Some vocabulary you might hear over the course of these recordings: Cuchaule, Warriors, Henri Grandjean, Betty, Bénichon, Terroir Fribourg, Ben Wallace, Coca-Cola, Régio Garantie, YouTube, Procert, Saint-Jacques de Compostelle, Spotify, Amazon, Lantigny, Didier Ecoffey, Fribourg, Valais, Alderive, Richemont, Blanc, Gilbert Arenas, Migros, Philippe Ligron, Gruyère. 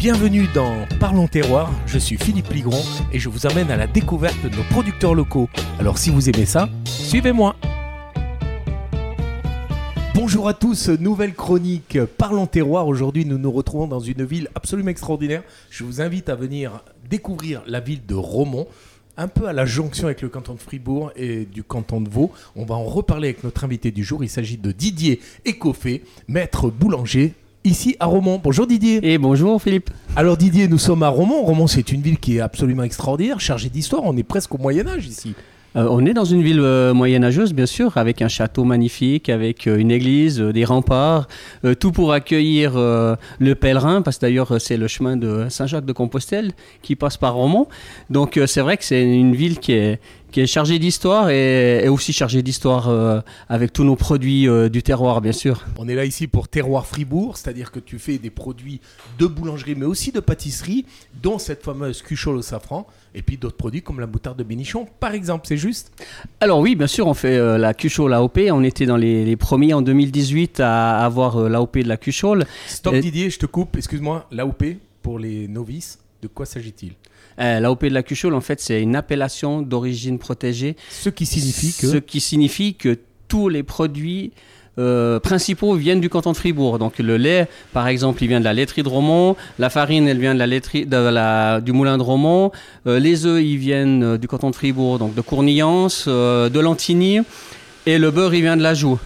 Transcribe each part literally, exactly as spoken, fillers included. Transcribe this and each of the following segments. Bienvenue dans Parlons Terroir, je suis Philippe Ligron et je vous amène à la découverte de nos producteurs locaux. Alors si vous aimez ça, suivez-moi. Bonjour à tous, nouvelle chronique Parlons Terroir. Aujourd'hui nous nous retrouvons dans une ville absolument extraordinaire. Je vous invite à venir découvrir la ville de Romont, un peu à la jonction avec le canton de Fribourg et du canton de Vaud. On va en reparler avec notre invité du jour, il s'agit de Didier Ecoffey, maître boulanger ici à Romont. Bonjour Didier. Et bonjour Philippe. Alors Didier, nous sommes à Romont. Romont, c'est une ville qui est absolument extraordinaire, chargée d'histoire, on est presque au Moyen-Âge ici. Euh, on est dans une ville euh, moyenâgeuse, bien sûr, avec un château magnifique, avec euh, une église, euh, des remparts, euh, tout pour accueillir euh, le pèlerin, parce que d'ailleurs c'est le chemin de Saint-Jacques de Compostelle qui passe par Romont. Donc euh, c'est vrai que c'est une ville qui est, qui est chargée d'histoire et, et aussi chargée d'histoire euh, avec tous nos produits euh, du terroir, bien sûr. On est là ici pour Terroir Fribourg, c'est-à-dire que tu fais des produits de boulangerie, mais aussi de pâtisserie, dont cette fameuse cuchaule au safran, et puis d'autres produits comme la moutarde de Bénichon, par exemple, c'est juste? Alors oui, bien sûr, on fait euh, la Cuchaule A O P. On était dans les, les premiers en deux mille dix-huit à avoir euh, l'A O P de la Cuchaule. Stop et... Didier, je te coupe, excuse-moi, l'A O P pour les novices, de quoi s'agit-il? Euh, L'A O P de la Cuchaule, en fait, c'est une appellation d'origine protégée. Ce qui signifie que... Ce qui signifie que tous les produits... Euh, principaux viennent du canton de Fribourg. Donc le lait, par exemple, il vient de la laiterie de Romont. La farine, elle vient de la laiterie, de la, du moulin de Romont. Euh, les œufs, ils viennent euh, du canton de Fribourg, donc de Cournillance, euh, de Lantigny. Et le beurre, il vient de la Joux.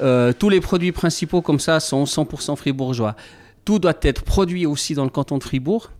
Euh, tous les produits principaux comme ça sont cent pour cent fribourgeois. Tout doit être produit aussi dans le canton de Fribourg.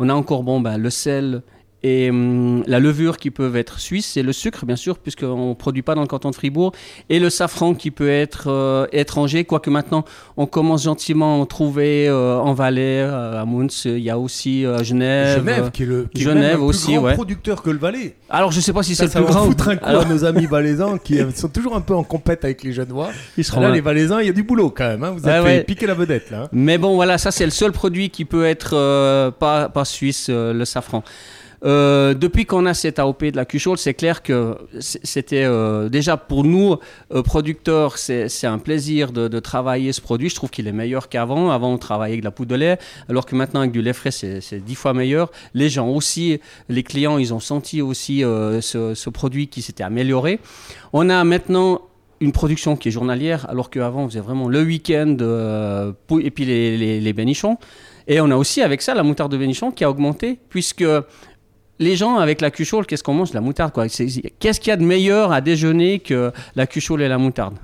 On a encore bon, ben, le sel et hum, la levure qui peuvent être suisse, et le sucre, bien sûr, puisqu'on ne produit pas dans le canton de Fribourg, et le safran qui peut être euh, étranger, quoique maintenant on commence gentiment à en trouver euh, en Valais, euh, à Muntz, il y a aussi euh, Genève. Genève, qui est le, qui Genève est même le plus aussi, grand ouais. producteur que le Valais. Alors je ne sais pas si ça, c'est ça le plus grand. Ça va foutre un coup Alors... à nos amis valaisans qui sont toujours un peu en compète avec les Genevois. Ils seront là, là, les valaisans, il y a du boulot quand même, hein. Vous avez ah, fait ouais. piquer la vedette là. Mais bon, voilà, ça c'est le seul produit qui peut être euh, pas, pas suisse, euh, le safran. Euh, depuis qu'on a cette A O P de la Cuchaule, c'est clair que c'était euh, déjà pour nous euh, producteurs, c'est, c'est un plaisir de, de travailler ce produit. Je trouve qu'il est meilleur qu'avant. Avant, on travaillait avec de la poudre de lait, alors que maintenant avec du lait frais, c'est, c'est dix fois meilleur. Les gens aussi, les clients, ils ont senti aussi euh, ce, ce produit qui s'était amélioré. On a maintenant une production qui est journalière, alors qu'avant on faisait vraiment le week-end euh, et puis les, les, les bénichons. Et on a aussi avec ça la moutarde de Bénichon qui a augmenté, puisque les gens, avec la cuchaule, qu'est-ce qu'on mange? La moutarde, quoi. C'est, qu'est-ce qu'il y a de meilleur à déjeuner que la cuchaule et la moutarde?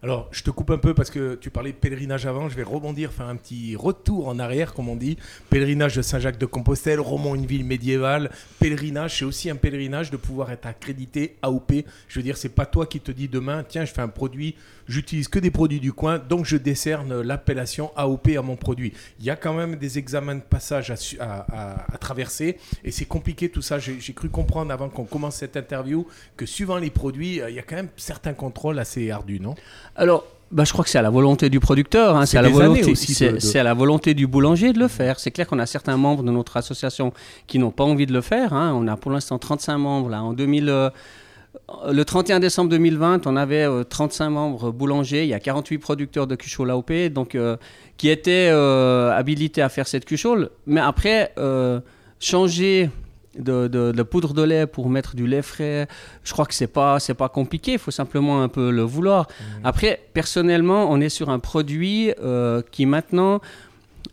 Alors, je te coupe un peu parce que tu parlais de pèlerinage avant. Je vais rebondir, faire un petit retour en arrière, comme on dit. Pèlerinage de Saint-Jacques de Compostelle, Romont, une ville médiévale. Pèlerinage, c'est aussi un pèlerinage de pouvoir être accrédité A O P. Je veux dire, c'est pas toi qui te dis demain, tiens, je fais un produit, j'utilise que des produits du coin, donc je décerne l'appellation A O P à mon produit. Il y a quand même des examens de passage à, à, à, à traverser et c'est compliqué tout ça. J'ai, j'ai cru comprendre avant qu'on commence cette interview que suivant les produits, il y a quand même certains contrôles assez ardus, non? Alors, bah, je crois que c'est à la volonté du producteur, hein, c'est, c'est, à la volonté, aussi c'est, de... c'est à la volonté du boulanger de le faire. C'est clair qu'on a certains membres de notre association qui n'ont pas envie de le faire. Hein. On a pour l'instant trente-cinq membres. Là, en deux mille, euh, le trente et un décembre deux mille vingt, on avait euh, trente-cinq membres boulangers. Il y a quarante-huit producteurs de cuchaule A O P donc, euh, qui étaient euh, habilités à faire cette cuchaule. Mais après, euh, changer... De, de, de poudre de lait pour mettre du lait frais, je crois que c'est pas, c'est pas compliqué, il faut simplement un peu le vouloir. Mmh. Après, personnellement, on est sur un produit euh, qui maintenant,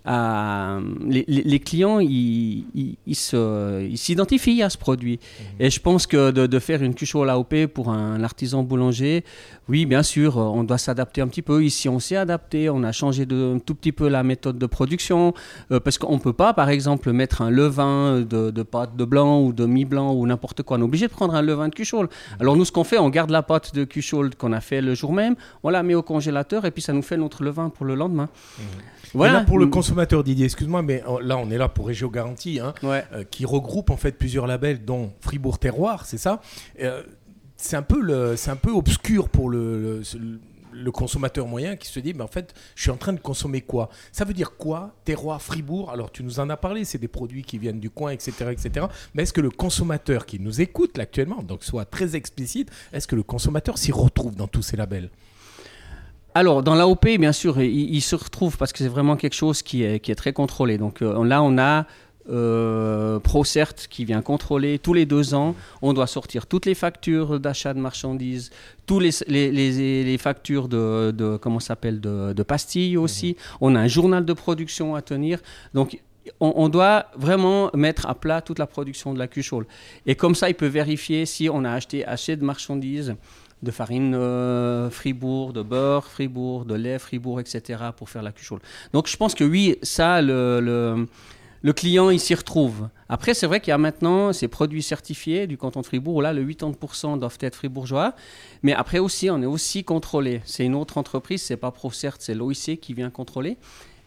euh, les, les clients, ils, ils, ils, se, ils s'identifient à ce produit. Mmh. Et je pense que de, de faire une cuchaule A O P pour un artisan boulanger, oui, bien sûr, on doit s'adapter un petit peu. Ici, on s'est adapté, on a changé de, un tout petit peu la méthode de production euh, parce qu'on ne peut pas, par exemple, mettre un levain de, de pâte de blanc ou de mi-blanc ou n'importe quoi. On est obligé de prendre un levain de cuchaule. Alors, nous, ce qu'on fait, on garde la pâte de cuchaule qu'on a fait le jour même, on la met au congélateur et puis ça nous fait notre levain pour le lendemain. Mmh. Voilà. Et là, pour le consommateur, Didier, excuse-moi, mais là, on est là pour Régio Garantie, hein, ouais. euh, qui regroupe en fait plusieurs labels, dont Fribourg Terroir, c'est ça euh, C'est un peu le, c'est un peu obscur pour le, le, le consommateur moyen qui se dit, mais en fait, je suis en train de consommer quoi? Ça veut dire quoi, Terroir Fribourg? Alors, tu nous en as parlé, c'est des produits qui viennent du coin, et cetera, et cetera. Mais est-ce que le consommateur qui nous écoute là, actuellement, donc soit très explicite, est-ce que le consommateur s'y retrouve dans tous ces labels? Alors, dans l'A O P, bien sûr, ils il se retrouvent parce que c'est vraiment quelque chose qui est, qui est très contrôlé. Donc euh, là, on a euh, Procert qui vient contrôler tous les deux ans. On doit sortir toutes les factures d'achat de marchandises, toutes les, les, les, les factures de, de, comment ça s'appelle, de, de pastilles aussi. Mmh. On a un journal de production à tenir. Donc, On, on doit vraiment mettre à plat toute la production de la Cuchaule. Et comme ça, il peut vérifier si on a acheté assez de marchandises, de farine euh, Fribourg, de beurre Fribourg, de lait Fribourg, et cetera pour faire la Cuchaule. Donc, je pense que oui, ça, le, le, le client, il s'y retrouve. Après, c'est vrai qu'il y a maintenant ces produits certifiés du canton de Fribourg. Là, le quatre-vingt-dix pour cent doivent être fribourgeois. Mais après aussi, on est aussi contrôlé. C'est une autre entreprise, ce n'est pas Procert, c'est l'O I C qui vient contrôler.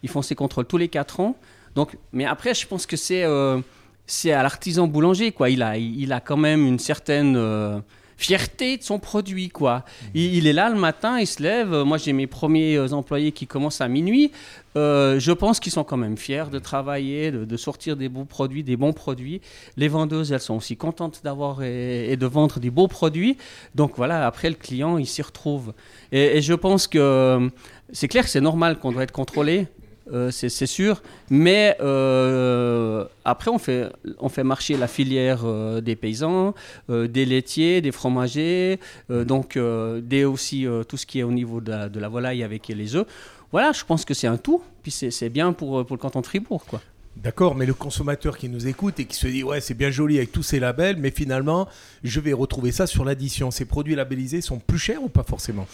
Ils font ces contrôles tous les quatre ans. Donc, mais après, je pense que c'est, euh, c'est à l'artisan boulanger, quoi. Il a, il, il a quand même une certaine euh, fierté de son produit, quoi. Mmh. Il, il est là le matin, il se lève. Moi, j'ai mes premiers employés qui commencent à minuit. Euh, je pense qu'ils sont quand même fiers de travailler, de, de sortir des beaux produits, des bons produits. Les vendeuses, elles sont aussi contentes d'avoir et, et de vendre des beaux produits. Donc voilà, après, le client, il s'y retrouve. Et, et je pense que c'est clair que c'est normal qu'on doit être contrôlé. Euh, c'est, c'est sûr, mais euh, après on fait, on fait marcher la filière euh, des paysans, euh, des laitiers, des fromagers, euh, donc euh, des aussi euh, tout ce qui est au niveau de la, de la volaille avec les œufs. Voilà, je pense que c'est un tout, puis c'est, c'est bien pour, pour le canton de Fribourg, quoi. D'accord, mais le consommateur qui nous écoute et qui se dit « ouais, c'est bien joli avec tous ces labels, mais finalement, je vais retrouver ça sur l'addition. Ces produits labellisés sont plus chers ou pas forcément ?»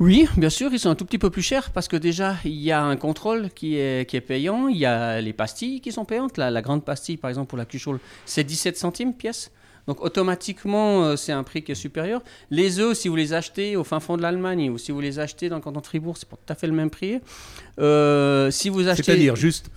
Oui, bien sûr, ils sont un tout petit peu plus chers parce que déjà, il y a un contrôle qui est, qui est payant, il y a les pastilles qui sont payantes. La, la grande pastille, par exemple, pour la Cuchaule, c'est dix-sept centimes pièce. Donc, automatiquement, c'est un prix qui est supérieur. Les œufs, si vous les achetez au fin fond de l'Allemagne ou si vous les achetez dans le canton de Fribourg, c'est pas tout à fait le même prix. Euh, si vous achetez... C'est-à-dire, juste,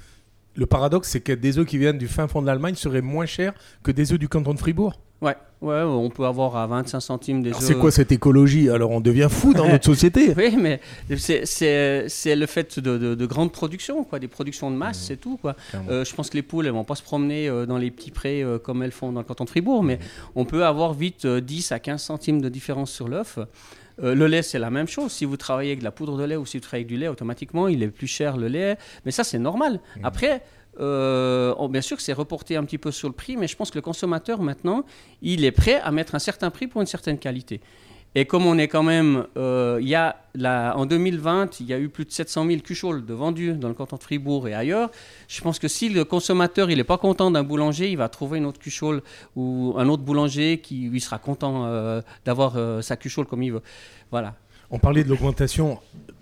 le paradoxe, c'est que des œufs qui viennent du fin fond de l'Allemagne seraient moins chers que des œufs du canton de Fribourg. Ouais, ouais, on peut avoir à vingt-cinq centimes des œufs. C'est quoi cette écologie ? Alors on devient fou dans notre société. Oui, mais c'est, c'est, c'est le fait de, de, de grandes productions, quoi, des productions de masse, mmh. c'est tout, quoi. Euh, je pense que les poules, elles vont pas se promener euh, dans les petits prés euh, comme elles font dans le canton de Fribourg, mais mmh. on peut avoir vite euh, dix à quinze centimes de différence sur l'œuf. Euh, le lait, c'est la même chose. Si vous travaillez avec de la poudre de lait ou si vous travaillez avec du lait, automatiquement, il est plus cher le lait. Mais ça, c'est normal. Mmh. Après... Euh, oh, bien sûr que c'est reporté un petit peu sur le prix, mais je pense que le consommateur maintenant, il est prêt à mettre un certain prix pour une certaine qualité. Et comme on est quand même, euh, y a la, en deux mille vingt, il y a eu plus de sept cent mille Cuchaules de vendus dans le canton de Fribourg et ailleurs. Je pense que si le consommateur il est pas content d'un boulanger, il va trouver une autre Cuchaule ou un autre boulanger qui lui sera content euh, d'avoir euh, sa Cuchaule comme il veut. Voilà. On parlait de l'augmentation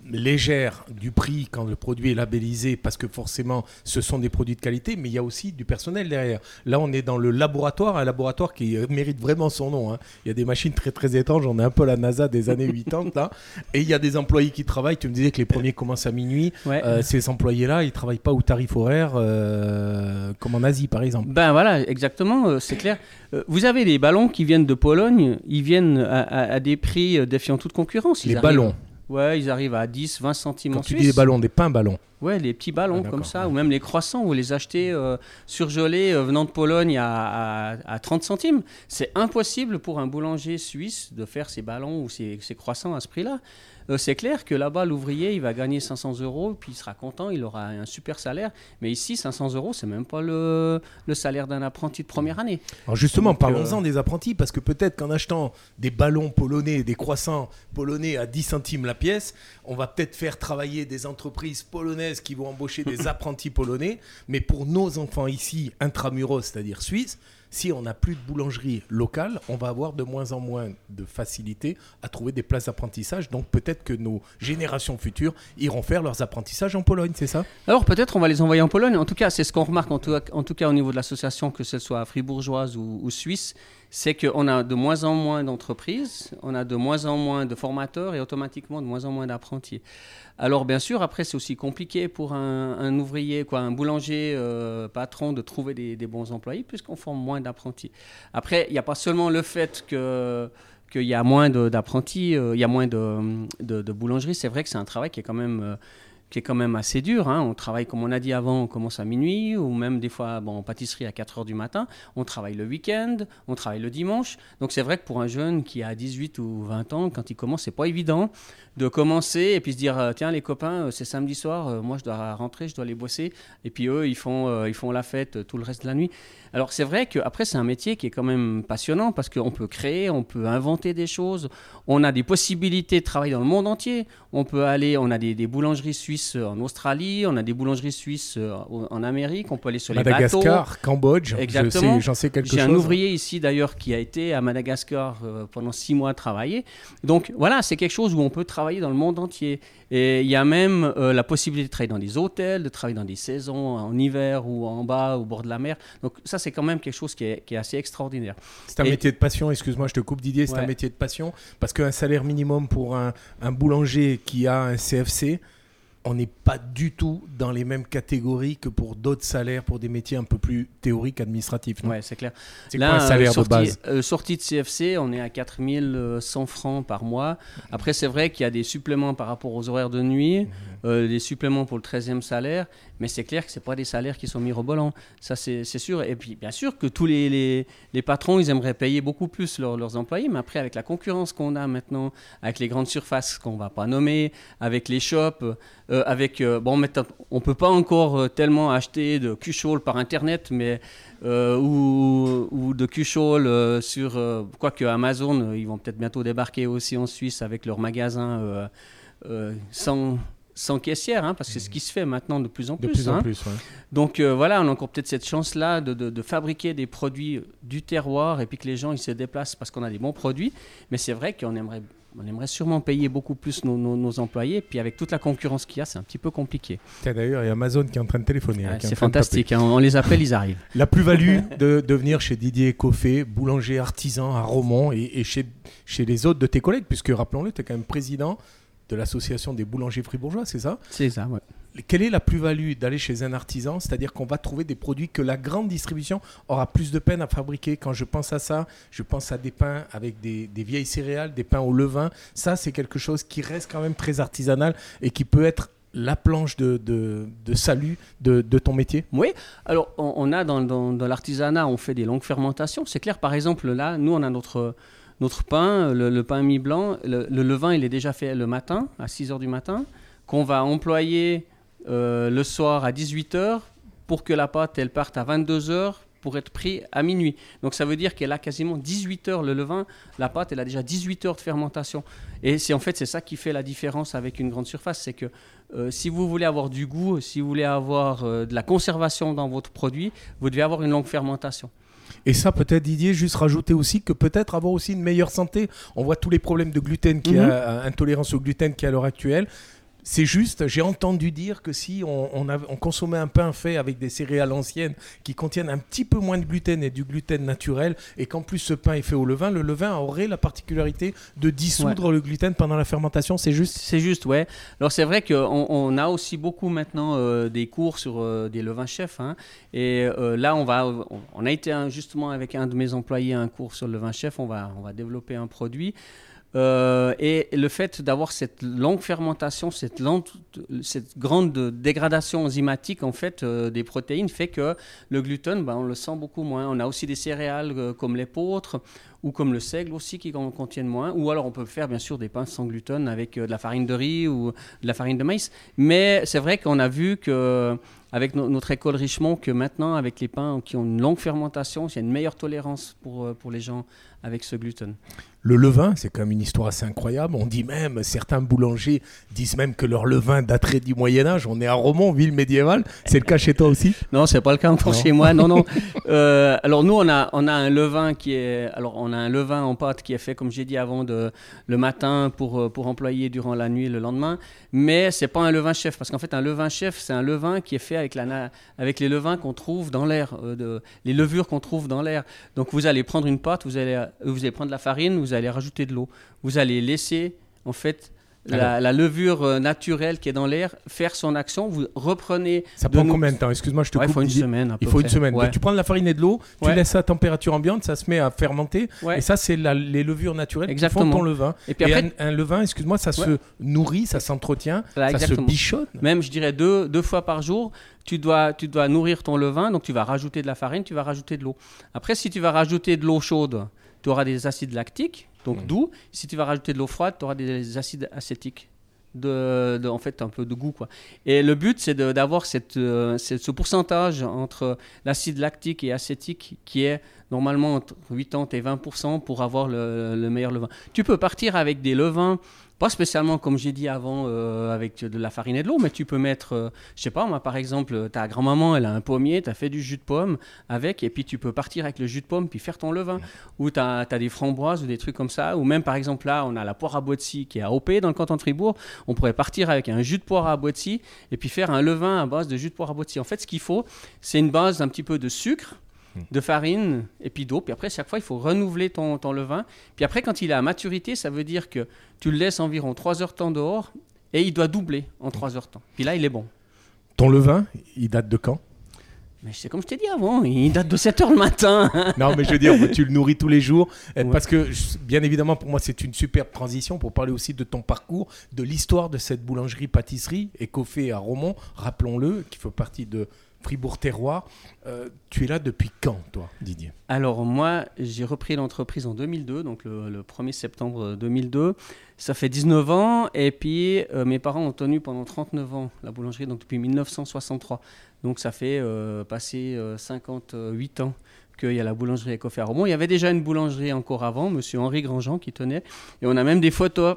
légère du prix quand le produit est labellisé parce que forcément ce sont des produits de qualité, mais il y a aussi du personnel derrière. Là, on est dans le laboratoire, un laboratoire qui mérite vraiment son nom, hein. Il y a des machines très très étranges, on est un peu la NASA des années quatre-vingt-dix là, et il y a des employés qui travaillent. Tu me disais que les premiers commencent à minuit. Ouais. Euh, ces employés-là, ils ne travaillent pas au tarif horaire euh, comme en Asie par exemple. Ben voilà, exactement, euh, c'est clair. Euh, vous avez des ballons qui viennent de Pologne, ils viennent à, à, à des prix défiant toute concurrence. Ils les arrivent, ballons. Ouais, ils arrivent à dix, vingt centimes quand en Suisse. Tu dis des ballons, des pains ballons. Ouais, les petits ballons ah, comme ça, ouais. Ou même les croissants, vous les achetez euh, surgelés euh, venant de Pologne à, à, à trente centimes. C'est impossible pour un boulanger suisse de faire ses ballons ou ses, ses croissants à ce prix-là. Euh, c'est clair que là-bas, l'ouvrier, il va gagner cinq cents euros, puis il sera content, il aura un super salaire. Mais ici, cinq cents euros, c'est même pas le, le salaire d'un apprenti de première année. Alors justement, donc, parlons-en euh... des apprentis, parce que peut-être qu'en achetant des ballons polonais, des croissants polonais à dix centimes la pièce, on va peut-être faire travailler des entreprises polonaises qui vont embaucher des apprentis polonais. Mais pour nos enfants ici, intramuros, c'est-à-dire suisses, si on n'a plus de boulangerie locale, on va avoir de moins en moins de facilité à trouver des places d'apprentissage. Donc peut-être que nos générations futures iront faire leurs apprentissages en Pologne, c'est ça ? Alors peut-être on va les envoyer en Pologne. En tout cas, c'est ce qu'on remarque, en tout, en tout cas au niveau de l'association, que ce soit fribourgeoise ou, ou suisse, c'est qu'on a de moins en moins d'entreprises, on a de moins en moins de formateurs et automatiquement de moins en moins d'apprentis. Alors bien sûr, après, c'est aussi compliqué pour un, un ouvrier, quoi, un boulanger, euh, patron, de trouver des, des bons employés puisqu'on forme moins d'apprentis. Après, il n'y a pas seulement le fait que... qu'il y a moins de, d'apprentis, euh, il y a moins de, de, de boulangeries. C'est vrai que c'est un travail qui est quand même euh, qui est quand même assez dur. Hein. On travaille, comme on a dit avant, on commence à minuit, ou même des fois bon, en pâtisserie à quatre heures du matin. On travaille le week-end, on travaille le dimanche. Donc c'est vrai que pour un jeune qui a dix-huit ou vingt ans, quand il commence, c'est pas évident de commencer et puis se dire « Tiens, les copains, c'est samedi soir, moi je dois rentrer, je dois aller bosser. » Et puis eux, ils font, ils font la fête tout le reste de la nuit. Alors c'est vrai qu'après, c'est un métier qui est quand même passionnant parce qu'on peut créer, on peut inventer des choses. On a des possibilités de travail dans le monde entier. On peut aller, on a des, des boulangeries suisses en Australie, on a des boulangeries suisses en Amérique, on peut aller sur les bateaux. Madagascar, Cambodge, exactement. Je sais, j'en sais quelque J'ai chose. J'ai un ouvrier ici d'ailleurs qui a été à Madagascar pendant six mois à travailler. Donc voilà, c'est quelque chose où on peut travailler dans le monde entier. Et il y a même euh, la possibilité de travailler dans des hôtels, de travailler dans des saisons en hiver ou en bas, au bord de la mer. Donc ça, c'est quand même quelque chose qui est, qui est assez extraordinaire. C'est un Et... métier de passion, excuse-moi, je te coupe Didier, c'est ouais. un métier de passion parce qu'un salaire minimum pour un, un boulanger qui a un C F C, on n'est pas du tout dans les mêmes catégories que pour d'autres salaires, pour des métiers un peu plus théoriques, administratifs. Oui, c'est clair. C'est Là, quoi un salaire euh, sortie, de base euh, Sortie de C F C, on est à quatre mille cent francs par mois. Après, c'est vrai qu'il y a des suppléments par rapport aux horaires de nuit, mmh. euh, des suppléments pour le treizième salaire, mais c'est clair que ce n'est pas des salaires qui sont mirobolants. Ça, c'est, c'est sûr. Et puis, bien sûr que tous les, les, les patrons, ils aimeraient payer beaucoup plus leur, leurs employés, mais après, avec la concurrence qu'on a maintenant, avec les grandes surfaces qu'on ne va pas nommer, avec les shops... Euh, Avec, euh, bon, on ne peut pas encore euh, tellement acheter de Cuchaule par Internet, mais, euh, ou, ou de Cuchaule euh, sur... Euh, quoique Amazon, euh, ils vont peut-être bientôt débarquer aussi en Suisse avec leur magasin euh, euh, sans... sans caissière, hein, parce que c'est ce qui se fait maintenant de plus en plus. De plus hein. en plus, ouais. Donc euh, voilà, on a encore peut-être cette chance-là de, de, de fabriquer des produits du terroir et puis que les gens ils se déplacent parce qu'on a des bons produits. Mais c'est vrai qu'on aimerait, on aimerait sûrement payer beaucoup plus nos, nos, nos employés. Et puis avec toute la concurrence qu'il y a, c'est un petit peu compliqué. Tiens, d'ailleurs, il y a Amazon qui est en train de téléphoner. Ah, hein, c'est fantastique, hein, on les appelle, ils arrivent. La plus-value de, de venir chez Didier Ecoffey, boulanger artisan à Romont et, et chez, chez les autres de tes collègues, puisque rappelons-le, tu es quand même président de l'association des boulangers fribourgeois, c'est ça ? C'est ça, oui. Quelle est la plus-value d'aller chez un artisan ? C'est-à-dire qu'on va trouver des produits que la grande distribution aura plus de peine à fabriquer. Quand je pense à ça, je pense à des pains avec des, des vieilles céréales, des pains au levain. Ça, c'est quelque chose qui reste quand même très artisanal et qui peut être la planche de, de, de salut de, de ton métier ? Oui, alors on, on a dans, dans, dans l'artisanat, on fait des longues fermentations. C'est clair, par exemple, là, nous, on a notre... Notre pain, le, le pain mi-blanc, le, le levain, il est déjà fait le matin, à six heures du matin, qu'on va employer euh, le soir à dix-huit heures pour que la pâte, elle parte à vingt-deux heures pour être prise à minuit. Donc, ça veut dire qu'elle a quasiment dix-huit heures le levain. La pâte, elle a déjà dix-huit heures de fermentation. Et c'est en fait, c'est ça qui fait la différence avec une grande surface. C'est que euh, si vous voulez avoir du goût, si vous voulez avoir euh, de la conservation dans votre produit, vous devez avoir une longue fermentation. Et ça, peut-être, Didier, juste rajouter aussi que peut-être avoir aussi une meilleure santé. On voit tous les problèmes de gluten, qui mmh. a, intolérance au gluten qu'il y a à l'heure actuelle. C'est juste, j'ai entendu dire que si on, on, a, on consommait un pain fait avec des céréales anciennes qui contiennent un petit peu moins de gluten et du gluten naturel, et qu'en plus ce pain est fait au levain, le levain aurait la particularité de dissoudre ouais. le gluten pendant la fermentation, c'est juste ? C'est juste, ouais. Alors c'est vrai qu'on on a aussi beaucoup maintenant euh, des cours sur euh, des levains chefs, hein, et euh, là on va, on a été justement avec un de mes employés à un cours sur le levain chef, on va, on va développer un produit. Euh, et le fait d'avoir cette longue fermentation, cette, lente, cette grande dégradation enzymatique en fait, euh, des protéines fait que le gluten, ben, on le sent beaucoup moins. On a aussi des céréales euh, comme l'épeautre ou comme le seigle aussi qui en contiennent moins. Ou alors on peut faire bien sûr des pains sans gluten avec euh, de la farine de riz ou de la farine de maïs. Mais c'est vrai qu'on a vu que... avec no- notre école Richemont, que maintenant, avec les pains qui ont une longue fermentation, il y a une meilleure tolérance pour, euh, pour les gens avec ce gluten. Le levain, c'est quand même une histoire assez incroyable. On dit même, certains boulangers disent même que leur levain daterait du Moyen-Âge. On est à Romont, ville médiévale. C'est le cas chez toi aussi ? Non, ce n'est pas le cas encore non. chez moi. Non, non. euh, alors, nous, on a, on a un levain qui est... Alors, on a un levain en pâte qui est fait, comme j'ai dit avant, de, le matin pour, pour employer durant la nuit le lendemain. Mais ce n'est pas un levain chef. Parce qu'en fait, un levain chef, c'est un levain qui est fait avec... Avec, la, avec les levains qu'on trouve dans l'air, euh, de, les levures qu'on trouve dans l'air. Donc vous allez prendre une pâte, vous allez, vous allez prendre de la farine, vous allez rajouter de l'eau. Vous allez laisser en fait la, la levure naturelle qui est dans l'air faire son action. Vous reprenez. Ça prend nous... combien de temps? Excuse-moi, je te ouais, coupe. Il faut une semaine. À peu il faut près. une semaine. Ouais. Donc, tu prends de la farine et de l'eau, tu ouais. laisses à température ambiante, ça se met à fermenter. Ouais. Et ça, c'est la, les levures naturelles exactement. qui font ton levain. Et puis après, et un, un levain, excuse-moi, ça ouais. se nourrit, ça s'entretient, voilà, ça exactement. se bichonne. Même, je dirais, deux, deux fois par jour. Tu dois, tu dois nourrir ton levain, donc tu vas rajouter de la farine, tu vas rajouter de l'eau. Après, si tu vas rajouter de l'eau chaude, tu auras des acides lactiques, donc mmh. doux. Si tu vas rajouter de l'eau froide, tu auras des acides acétiques, de, de, en fait, un peu de goût, quoi. Et le but, c'est de, d'avoir cette, euh, cette, ce pourcentage entre l'acide lactique et acétique qui est normalement entre quatre-vingts et vingt pour cent pour avoir le, le meilleur levain. Tu peux partir avec des levains... Pas spécialement, comme j'ai dit avant, euh, avec de la farine et de l'eau, mais tu peux mettre, euh, je sais pas, moi par exemple, ta grand-maman, elle a un pommier, tu as fait du jus de pomme avec, et puis tu peux partir avec le jus de pomme, puis faire ton levain. Ou tu as des framboises ou des trucs comme ça, ou même par exemple là, on a la poire à Boissy qui est A O P dans le canton de Fribourg, on pourrait partir avec un jus de poire à Boissy, et puis faire un levain à base de jus de poire à Boissy. En fait, ce qu'il faut, c'est une base un petit peu de sucre, de farine et puis d'eau, puis après chaque fois il faut renouveler ton, ton levain, puis après quand il est à maturité, ça veut dire que tu le laisses environ trois heures de temps dehors et il doit doubler en trois heures de temps, puis là il est bon. Ton levain, il date de quand? Mais c'est comme je t'ai dit avant, il date de sept heures le matin. Non, mais je veux dire, tu le nourris tous les jours. Ouais. Parce que, bien évidemment, pour moi, c'est une superbe transition pour parler aussi de ton parcours, de l'histoire de cette boulangerie-pâtisserie, Ecoffey à Romont, rappelons-le, qui fait partie de Fribourg Terroir. Euh, tu es là depuis quand, toi, Didier? Alors, moi, j'ai repris l'entreprise en deux mille deux, donc le, le premier septembre deux mille deux. Ça fait dix-neuf ans. Et puis, euh, mes parents ont tenu pendant trente-neuf ans la boulangerie, donc depuis mille neuf cent soixante-trois. Donc, ça fait euh, passer euh, cinquante-huit ans qu'il y a la boulangerie Ecoffey à Romont. Il y avait déjà une boulangerie encore avant, M. Henri Grandjean qui tenait. Et on a même des photos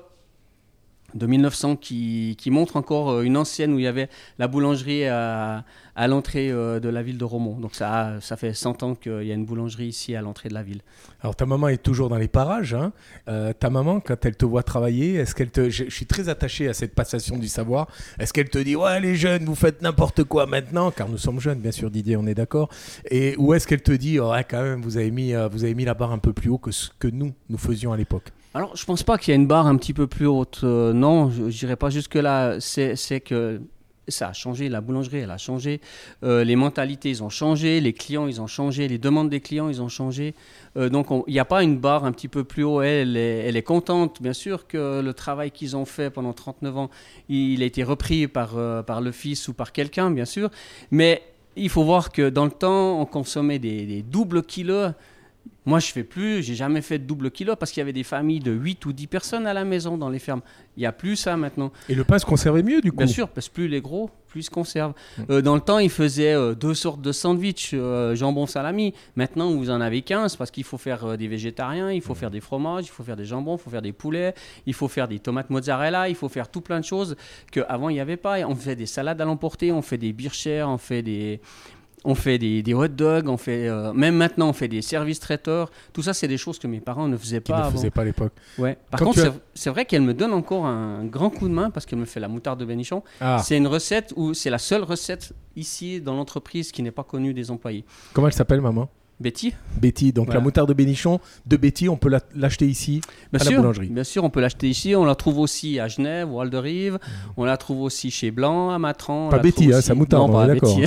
de mille neuf cents qui, qui montrent encore une ancienne où il y avait la boulangerie à, à l'entrée de la ville de Romont. Donc, ça, ça fait cent ans qu'il y a une boulangerie ici à l'entrée de la ville. Alors, ta maman est toujours dans les parages. Hein. Euh, ta maman, quand elle te voit travailler, est-ce qu'elle te... je, je suis très attaché à cette passation du savoir. Est-ce qu'elle te dit « Ouais, les jeunes, vous faites n'importe quoi maintenant », car nous sommes jeunes, bien sûr, Didier, on est d'accord. Et, ou est-ce qu'elle te dit « Ouais, quand même, vous avez mis, vous avez mis la barre un peu plus haut que ce que nous, nous faisions à l'époque ». Alors, je ne pense pas qu'il y a une barre un petit peu plus haute. Euh, non, je n'irai pas jusque-là. C'est, c'est que ça a changé. La boulangerie, elle a changé. Euh, les mentalités, ils ont changé. Les clients, ils ont changé. Les demandes des clients, ils ont changé. Euh, donc, il n'y a pas une barre un petit peu plus haut. Elle, elle, est, elle est contente. Bien sûr que le travail qu'ils ont fait pendant trente-neuf ans, il a été repris par, euh, par le fils ou par quelqu'un, bien sûr. Mais il faut voir que dans le temps, on consommait des, des doubles kilos. Moi, je ne fais plus, je n'ai jamais fait de double kilo parce qu'il y avait des familles de huit ou dix personnes à la maison dans les fermes. Il n'y a plus ça maintenant. Et le pain se conservait mieux du coup? Bien sûr, parce que plus les gros, plus se conserve. Mmh. Euh, dans le temps, ils faisaient euh, deux sortes de sandwichs, euh, jambon salami. Maintenant, vous en avez quinze parce qu'il faut faire euh, des végétariens, il faut mmh. faire des fromages, il faut faire des jambons, il faut faire des poulets, il faut faire des tomates mozzarella, il faut faire tout plein de choses qu'avant, il n'y avait pas. Et on fait des salades à l'emporter, on fait des birchers, on fait des... On fait des, des hot dogs, on fait, euh, même maintenant on fait des services traiteurs. Tout ça, c'est des choses que mes parents ne faisaient pas. Qui ne avant. faisaient pas à l'époque. Ouais. Par Quand contre, as... c'est, c'est vrai qu'elle me donne encore un grand coup de main parce qu'elle me fait la moutarde de Bénichon. Ah. C'est une recette où c'est la seule recette ici dans l'entreprise qui n'est pas connue des employés. Comment elle s'appelle, maman? Betty. Betty, donc voilà. La moutarde de Bénichon de Betty, on peut la, l'acheter ici bien à sûr, la boulangerie. Bien sûr, on peut l'acheter ici. On la trouve aussi à Genève, ou Alderive. Mmh. On la trouve aussi chez Blanc, à Matran. Pas la Betty, hein, sa moutarde, on est d'accord.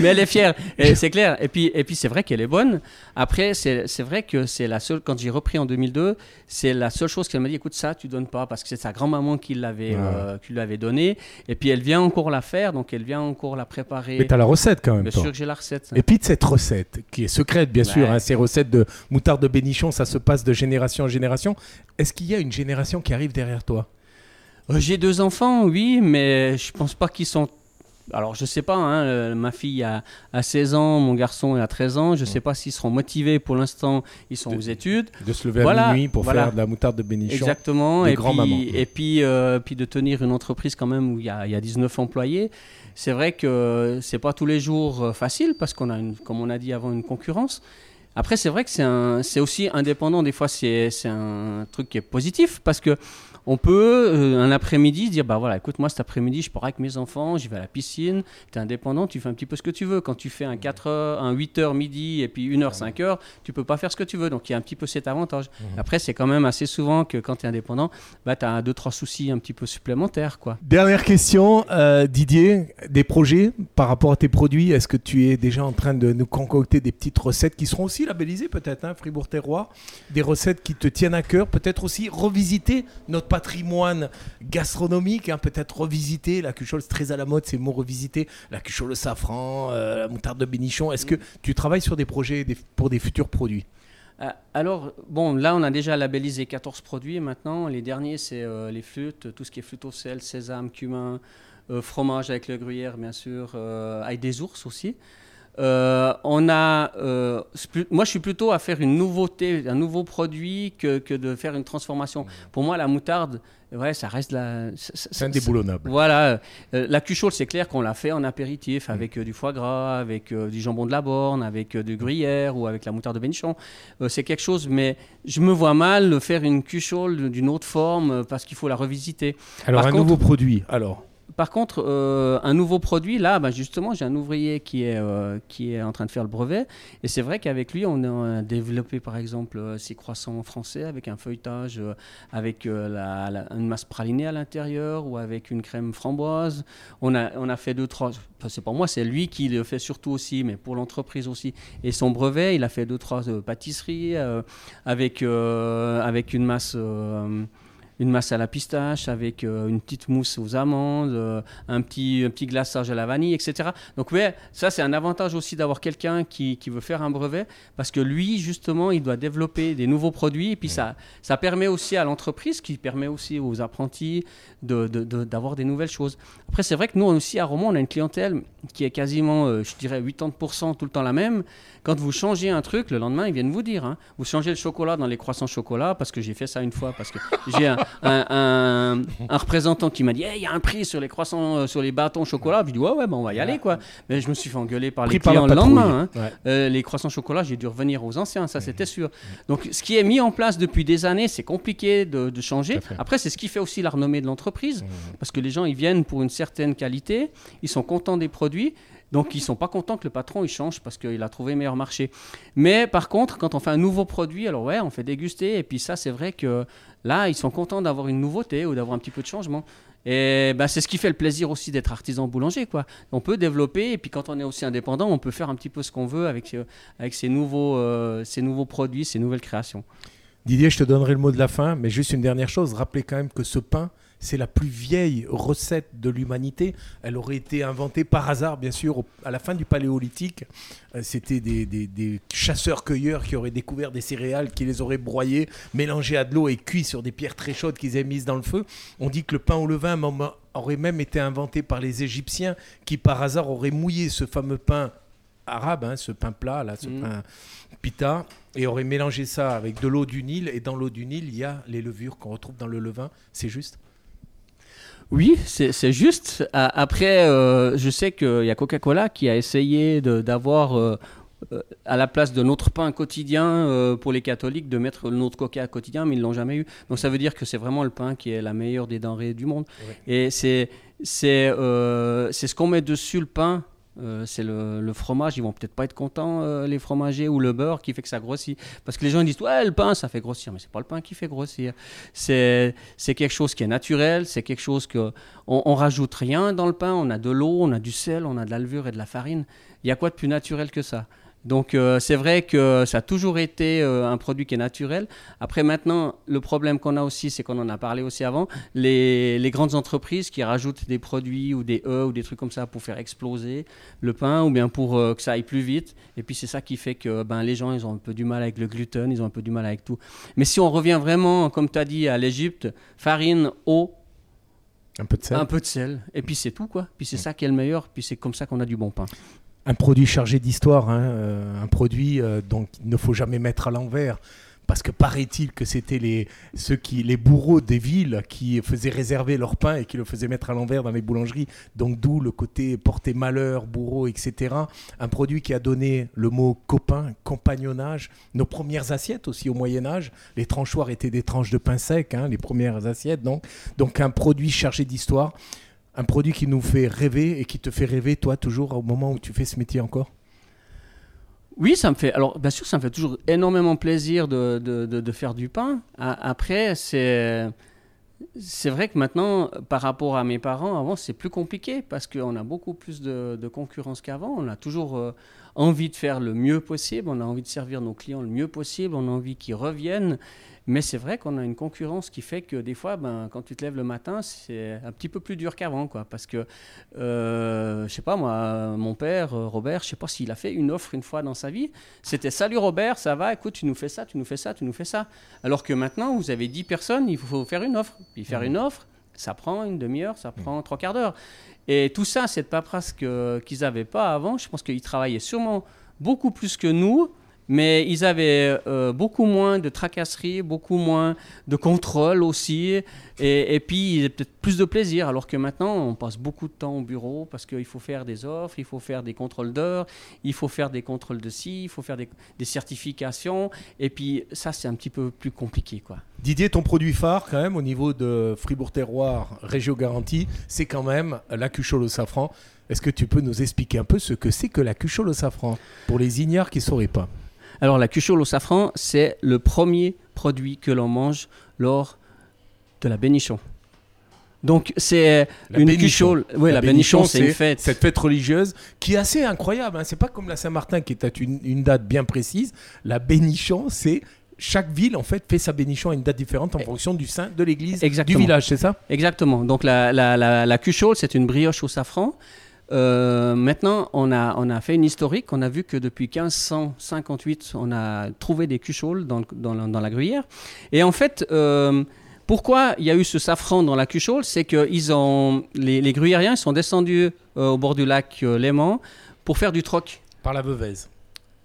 Mais elle est fière, et c'est clair. Et puis, et puis, c'est vrai qu'elle est bonne. Après, c'est, c'est vrai que c'est la seule, quand j'ai repris en deux mille deux, c'est la seule chose qu'elle m'a dit, écoute, ça, tu donnes pas, parce que c'est sa grand-maman qui l'avait, ah. euh, qui l'avait donnée. Et puis, elle vient encore la faire, donc elle vient encore la préparer. Mais tu as la recette quand même. Bien toi. sûr que j'ai la recette. Hein. Et puis, de cette recette, qui est secrète, bien ouais. sûr, hein, ces recettes de moutarde de Bénichon, ça se passe de génération en génération. Est-ce qu'il y a une génération qui arrive derrière toi? euh, J'ai deux enfants, oui, mais je pense pas qu'ils sont... Alors, je sais pas, hein, euh, ma fille a, a seize ans, mon garçon a treize ans. Je sais pas s'ils seront motivés. Pour l'instant, ils sont de, aux études. De se lever voilà, à minuit pour voilà. faire de la moutarde de Bénichon. Exactement. De et, puis, et puis, euh, puis de tenir une entreprise quand même où il y a, y a dix-neuf employés. C'est vrai que c'est pas tous les jours facile parce qu'on a, une, comme on a dit avant, une concurrence. Après, c'est vrai que c'est, un, c'est aussi indépendant. Des fois, c'est, c'est un truc qui est positif parce que on peut euh, un après-midi dire bah voilà, écoute, moi cet après-midi je pars avec mes enfants, j'y vais à la piscine, t'es indépendant, tu fais un petit peu ce que tu veux. Quand tu fais un quatre heures, un huit heures midi et puis une heure, cinq heures, tu peux pas faire ce que tu veux. Donc il y a un petit peu cet avantage. Mmh. Après, c'est quand même assez souvent que quand t'es indépendant, bah t'as deux, trois soucis un petit peu supplémentaires, quoi. Dernière question, euh, Didier, des projets par rapport à tes produits, est-ce que tu es déjà en train de nous concocter des petites recettes qui seront aussi labellisées peut-être, hein, Fribourg Terroir, des recettes qui te tiennent à cœur, peut-être aussi revisiter notre patrimoine gastronomique, hein, peut-être revisiter la cuchaule, c'est très à la mode, ces mots revisiter, la cuchaule au safran, euh, la moutarde de Bénichon. Est-ce que tu travailles sur des projets des, pour des futurs produits ? Alors, bon, là, on a déjà labellisé quatorze produits maintenant. Les derniers, c'est euh, les flûtes, tout ce qui est flûte au sel, sésame, cumin, euh, fromage avec le gruyère, bien sûr, euh, avec des ours aussi. Euh, on a, euh, moi, je suis plutôt à faire une nouveauté, un nouveau produit que, que de faire une transformation. Mmh. Pour moi, la moutarde, ouais, ça reste la... C'est, c'est indéboulonnable. Voilà. Euh, la cuchaule, c'est clair qu'on l'a fait en apéritif avec mmh. euh, du foie gras, avec euh, du jambon de la Borne, avec euh, du gruyère ou avec la moutarde de Bénichon. Euh, c'est quelque chose, mais je me vois mal faire une cuchaule d'une autre forme parce qu'il faut la revisiter. Alors, Par un contre, nouveau produit, alors Par contre, euh, un nouveau produit, là, bah justement, j'ai un ouvrier qui est, euh, qui est en train de faire le brevet. Et c'est vrai qu'avec lui, on a développé, par exemple, euh, ces croissants français avec un feuilletage, euh, avec euh, la, la, une masse pralinée à l'intérieur ou avec une crème framboise. On a, on a fait deux, trois... Enfin, c'est pour moi, c'est lui qui le fait surtout aussi, mais pour l'entreprise aussi. Et son brevet, il a fait deux, trois euh, pâtisseries euh, avec, euh, avec une masse... Euh, une masse à la pistache, avec euh, une petite mousse aux amandes, euh, un, petit, un petit glaçage à la vanille, et cetera. Donc oui, ça c'est un avantage aussi d'avoir quelqu'un qui, qui veut faire un brevet, parce que lui, justement, il doit développer des nouveaux produits, et puis ça, ça permet aussi à l'entreprise, qui permet aussi aux apprentis de, de, de, d'avoir des nouvelles choses. Après, c'est vrai que nous aussi, à Romont, on a une clientèle qui est quasiment, euh, je dirais, quatre-vingt-dix pour cent tout le temps la même. Quand vous changez un truc, le lendemain, ils viennent vous dire, hein, vous changez le chocolat dans les croissants chocolat, parce que j'ai fait ça une fois, parce que j'ai un... Un, un, un représentant qui m'a dit hey, « il y a un prix sur les croissants, euh, sur les bâtons chocolat ». J'ai dit ouais, « ouais, bah, on va y aller quoi ». Mais je me suis fait engueuler par les clients le lendemain. Hein. Ouais. Euh, les croissants chocolat, j'ai dû revenir aux anciens, ça c'était sûr. Donc ce qui est mis en place depuis des années, c'est compliqué de, de changer. Après, c'est ce qui fait aussi la renommée de l'entreprise, mmh. parce que les gens, ils viennent pour une certaine qualité, ils sont contents des produits. Donc, ils ne sont pas contents que le patron il change parce qu'il a trouvé meilleur marché. Mais par contre, quand on fait un nouveau produit, alors ouais, on fait déguster. Et puis ça, c'est vrai que là, ils sont contents d'avoir une nouveauté ou d'avoir un petit peu de changement. Et bah, c'est ce qui fait le plaisir aussi d'être artisan boulanger, quoi. On peut développer. Et puis quand on est aussi indépendant, on peut faire un petit peu ce qu'on veut avec, euh, avec ces, nouveaux, euh, ces nouveaux produits, ces nouvelles créations. Didier, je te donnerai le mot de la fin. Mais juste une dernière chose, rappelez quand même que ce pain, c'est la plus vieille recette de l'humanité. Elle aurait été inventée par hasard, bien sûr, au, à la fin du Paléolithique. Euh, c'était des, des, des chasseurs-cueilleurs qui auraient découvert des céréales, qui les auraient broyées, mélangées à de l'eau et cuites sur des pierres très chaudes qu'ils avaient mises dans le feu. On dit que le pain au levain aurait même été inventé par les Égyptiens, qui par hasard auraient mouillé ce fameux pain arabe, hein, ce pain plat, là, ce mmh. pain pita, et auraient mélangé ça avec de l'eau du Nil. Et dans l'eau du Nil, il y a les levures qu'on retrouve dans le levain. C'est juste ? Oui, c'est, c'est juste. Après, euh, je sais qu'il y a Coca-Cola qui a essayé de, d'avoir, euh, à la place de notre pain quotidien, euh, pour les catholiques, de mettre notre Coca quotidien, mais ils ne l'ont jamais eu. Donc ça veut dire que c'est vraiment le pain qui est la meilleure des denrées du monde. Ouais. Et c'est, c'est, euh, c'est ce qu'on met dessus le pain. Euh, c'est le, le fromage, ils vont peut-être pas être contents, euh, les fromagers, ou le beurre qui fait que ça grossit, parce que les gens ils disent ouais, le pain ça fait grossir, mais c'est pas le pain qui fait grossir, c'est, c'est quelque chose qui est naturel, c'est quelque chose que on, on rajoute rien dans le pain, on a de l'eau, on a du sel, on a de la levure et de la farine, il y a quoi de plus naturel que ça? Donc euh, c'est vrai que ça a toujours été euh, un produit qui est naturel. Après maintenant, le problème qu'on a aussi, c'est qu'on en a parlé aussi avant, les, les grandes entreprises qui rajoutent des produits ou des œufs ou des trucs comme ça pour faire exploser le pain ou bien pour euh, que ça aille plus vite. Et puis c'est ça qui fait que ben, les gens ils ont un peu du mal avec le gluten, ils ont un peu du mal avec tout. Mais si on revient vraiment, comme tu as dit, à l'Égypte, farine, eau, un peu de sel, un peu de sel. Et puis c'est tout quoi. Puis c'est ça qui est le meilleur, puis c'est comme ça qu'on a du bon pain. Un produit chargé d'histoire, hein, euh, un produit euh, dont il ne faut jamais mettre à l'envers, parce que paraît-il que c'était les, ceux qui, les bourreaux des villes qui faisaient réserver leur pain et qui le faisaient mettre à l'envers dans les boulangeries, donc d'où le côté porté malheur, bourreau, et cetera. Un produit qui a donné le mot copain, compagnonnage, nos premières assiettes aussi au Moyen-Âge, les tranchoirs étaient des tranches de pain sec, hein, les premières assiettes, donc. Donc un produit chargé d'histoire, un produit qui nous fait rêver et qui te fait rêver, toi, toujours au moment où tu fais ce métier encore? Oui, ça me fait. Alors, bien sûr, ça me fait toujours énormément plaisir de, de, de, de faire du pain. Après, c'est, c'est vrai que maintenant, par rapport à mes parents, avant, c'est plus compliqué parce qu'on a beaucoup plus de, de concurrence qu'avant. On a toujours euh, envie de faire le mieux possible. On a envie de servir nos clients le mieux possible. On a envie qu'ils reviennent. Mais c'est vrai qu'on a une concurrence qui fait que des fois, ben, quand tu te lèves le matin, c'est un petit peu plus dur qu'avant, quoi. Parce que, euh, je sais pas moi, mon père, Robert, je sais pas s'il a fait une offre une fois dans sa vie. C'était « Salut Robert, ça va? Écoute, tu nous fais ça, tu nous fais ça, tu nous fais ça. » Alors que maintenant, vous avez dix personnes, il faut faire une offre. Puis faire mmh. une offre, ça prend une demi-heure, ça prend mmh. trois quarts d'heure. Et tout ça, cette paperasse que, qu'ils n'avaient pas avant, je pense qu'ils travaillaient sûrement beaucoup plus que nous. Mais ils avaient euh, beaucoup moins de tracasseries, beaucoup moins de contrôle aussi. Et, et puis, ils avaient peut-être plus de plaisir. Alors que maintenant, on passe beaucoup de temps au bureau parce qu'il faut faire des offres, il faut faire des contrôles d'heures, il faut faire des contrôles de ci, il faut faire des, des certifications. Et puis, ça, c'est un petit peu plus compliqué, quoi. Didier, ton produit phare, quand même, au niveau de Fribourg Terroir, Régio Garantie, c'est quand même la cuchaule au safran. Est-ce que tu peux nous expliquer un peu ce que c'est que la cuchaule au safran pour les ignares qui ne sauraient pas? Alors, la cuchaule au safran, c'est le premier produit que l'on mange lors de la Bénichon. Donc, c'est la une cuchaule. Oui, la, la Bénichon, Bénichon c'est, c'est une fête. Cette fête religieuse qui est assez incroyable. Hein. Ce n'est pas comme la Saint-Martin qui est à une, une date bien précise. La Bénichon, c'est... Chaque ville, en fait, fait sa bénichon à une date différente en fonction du saint, de l'église, Exactement. Du village, c'est ça? Exactement. Donc, la, la, la, la cuchaule, c'est une brioche au safran. Euh, maintenant, on a, on a fait une historique. On a vu que depuis quinze cent cinquante-huit, on a trouvé des cuchaules dans, dans, dans la Gruyère. Et en fait, euh, pourquoi il y a eu ce safran dans la cuchaule? C'est que ils ont, les, les Gruyériens ils sont descendus euh, au bord du lac euh, Léman pour faire du troc. Par la Veveyse.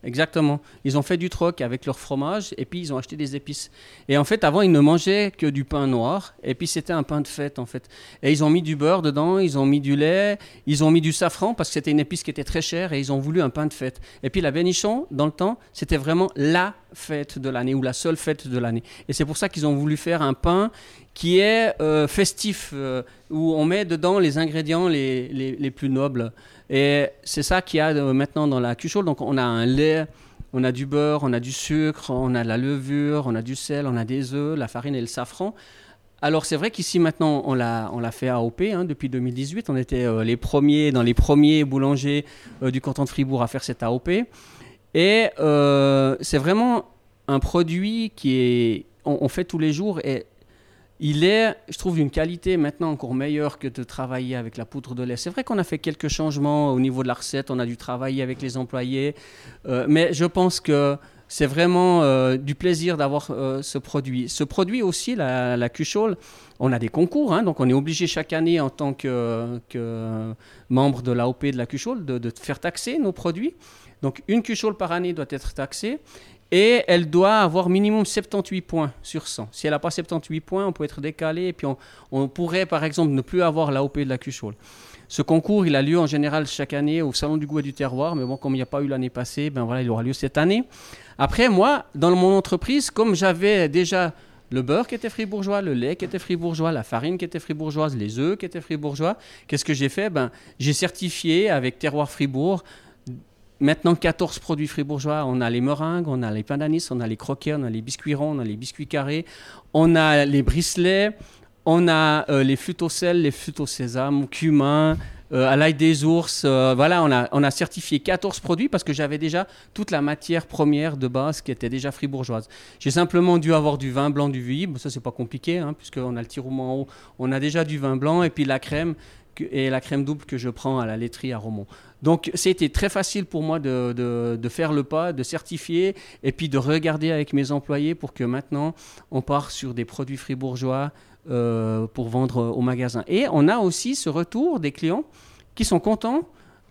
Exactement. Ils ont fait du troc avec leur fromage et puis ils ont acheté des épices. Et en fait, avant, ils ne mangeaient que du pain noir et puis c'était un pain de fête en fait. Et ils ont mis du beurre dedans, ils ont mis du lait, ils ont mis du safran parce que c'était une épice qui était très chère et ils ont voulu un pain de fête. Et puis la Bénichon, dans le temps, c'était vraiment la fête de l'année ou la seule fête de l'année. Et c'est pour ça qu'ils ont voulu faire un pain qui est euh, festif, euh, où on met dedans les ingrédients les, les, les plus nobles. Et c'est ça qu'il y a euh, maintenant dans la cuchaule. Donc on a un lait, on a du beurre, on a du sucre, on a de la levure, on a du sel, on a des œufs, la farine et le safran. Alors c'est vrai qu'ici maintenant on l'a, on l'a fait A O P hein, depuis deux mille dix-huit. On était euh, les premiers, dans les premiers boulangers euh, du canton de Fribourg à faire cette A O P. Et euh, c'est vraiment un produit qui est, on, on fait tous les jours et il est, je trouve, d'une qualité maintenant encore meilleure que de travailler avec la poudre de lait. C'est vrai qu'on a fait quelques changements au niveau de la recette, on a dû travailler avec les employés, euh, mais je pense que c'est vraiment euh, du plaisir d'avoir euh, ce produit. Ce produit aussi, la, la Cuchaule, on a des concours, hein, donc on est obligé chaque année en tant que, que membre de l'A O P de la Cuchaule de, de faire taxer nos produits. Donc une Cuchaule par année doit être taxée. Et elle doit avoir minimum soixante-dix-huit points sur cent. Si elle n'a pas soixante-dix-huit points, on peut être décalé. Et puis, on, on pourrait, par exemple, ne plus avoir l'A O P de la Cuchaule. Ce concours, il a lieu en général chaque année au Salon du Goût et du Terroir. Mais bon, comme il n'y a pas eu l'année passée, ben voilà, il aura lieu cette année. Après, moi, dans mon entreprise, comme j'avais déjà le beurre qui était fribourgeois, le lait qui était fribourgeois, la farine qui était fribourgeoise, les œufs qui étaient fribourgeois, qu'est-ce que j'ai fait? Ben, j'ai certifié avec Terroir Fribourg. Maintenant, quatorze produits fribourgeois. On a les meringues, on a les pains d'anis, on a les croquets, on a les biscuits ronds, on a les biscuits carrés, on a les bricelets, on a euh, les flûtes au sel, les flûtes au sésame, cumin, euh, à l'ail des ours. Euh, voilà, on a, on a certifié quatorze produits parce que j'avais déjà toute la matière première de base qui était déjà fribourgeoise. J'ai simplement dû avoir du vin blanc du Vuilly. Bon, ça, c'est pas compliqué hein, puisqu'on a le petit roumant en haut. On a déjà du vin blanc et puis la crème. Et la crème double que je prends à la laiterie à Romont. Donc, c'était très facile pour moi de, de, de faire le pas, de certifier et puis de regarder avec mes employés pour que maintenant, on part sur des produits fribourgeois euh, pour vendre au magasin. Et on a aussi ce retour des clients qui sont contents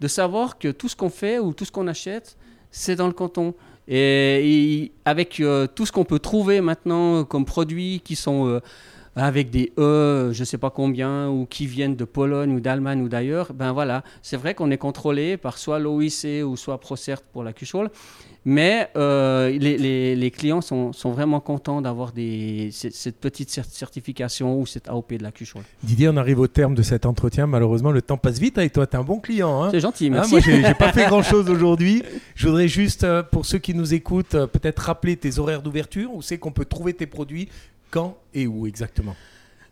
de savoir que tout ce qu'on fait ou tout ce qu'on achète, c'est dans le canton. Et, et avec euh, tout ce qu'on peut trouver maintenant comme produits qui sont euh, avec des E, je ne sais pas combien, ou qui viennent de Pologne ou d'Allemagne ou d'ailleurs, ben voilà, c'est vrai qu'on est contrôlé par soit l'O I C ou soit Procert pour la Cuchaule, mais euh, les, les, les clients sont, sont vraiment contents d'avoir des, cette, cette petite certification ou cette A O P de la Cuchaule. Didier, on arrive au terme de cet entretien. Malheureusement, le temps passe vite. Et toi, tu es un bon client. Hein. C'est gentil, merci. Hein, moi, je n'ai pas fait grand-chose aujourd'hui. Je voudrais juste, pour ceux qui nous écoutent, peut-être rappeler tes horaires d'ouverture, où c'est qu'on peut trouver tes produits. Quand et où exactement ?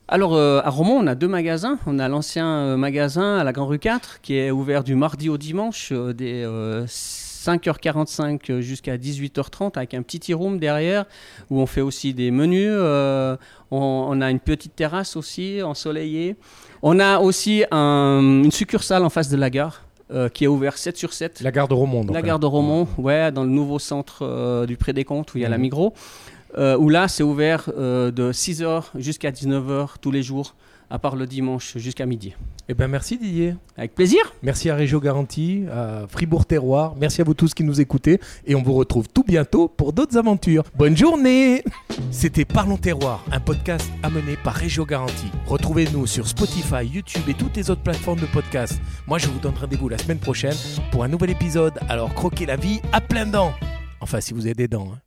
Alors, euh, à Romont, on a deux magasins. On a l'ancien euh, magasin à la Grand Rue quatre qui est ouvert du mardi au dimanche, euh, des euh, cinq heures quarante-cinq jusqu'à dix-huit heures trente, avec un petit tea room derrière où on fait aussi des menus. Euh, on, on a une petite terrasse aussi ensoleillée. On a aussi un, une succursale en face de la gare. Euh, qui est ouvert sept sur sept. La gare de Romont. La gare de Romont, ouais, dans le nouveau centre euh, du Pré-des-Comptes où il y a mmh. la Migros. Euh, où là, c'est ouvert euh, de six heures jusqu'à dix-neuf heures tous les jours, à part le dimanche jusqu'à midi. Eh bien, merci Didier. Avec plaisir. Merci à Régio Garantie, à Fribourg Terroir. Merci à vous tous qui nous écoutez. Et on vous retrouve tout bientôt pour d'autres aventures. Bonne journée. C'était Parlons Terroir, un podcast amené par Régio Garantie. Retrouvez-nous sur Spotify, YouTube et toutes les autres plateformes de podcast. Moi, je vous donne rendez-vous la semaine prochaine pour un nouvel épisode. Alors, croquez la vie à pleines dents. Enfin, si vous avez des dents, hein.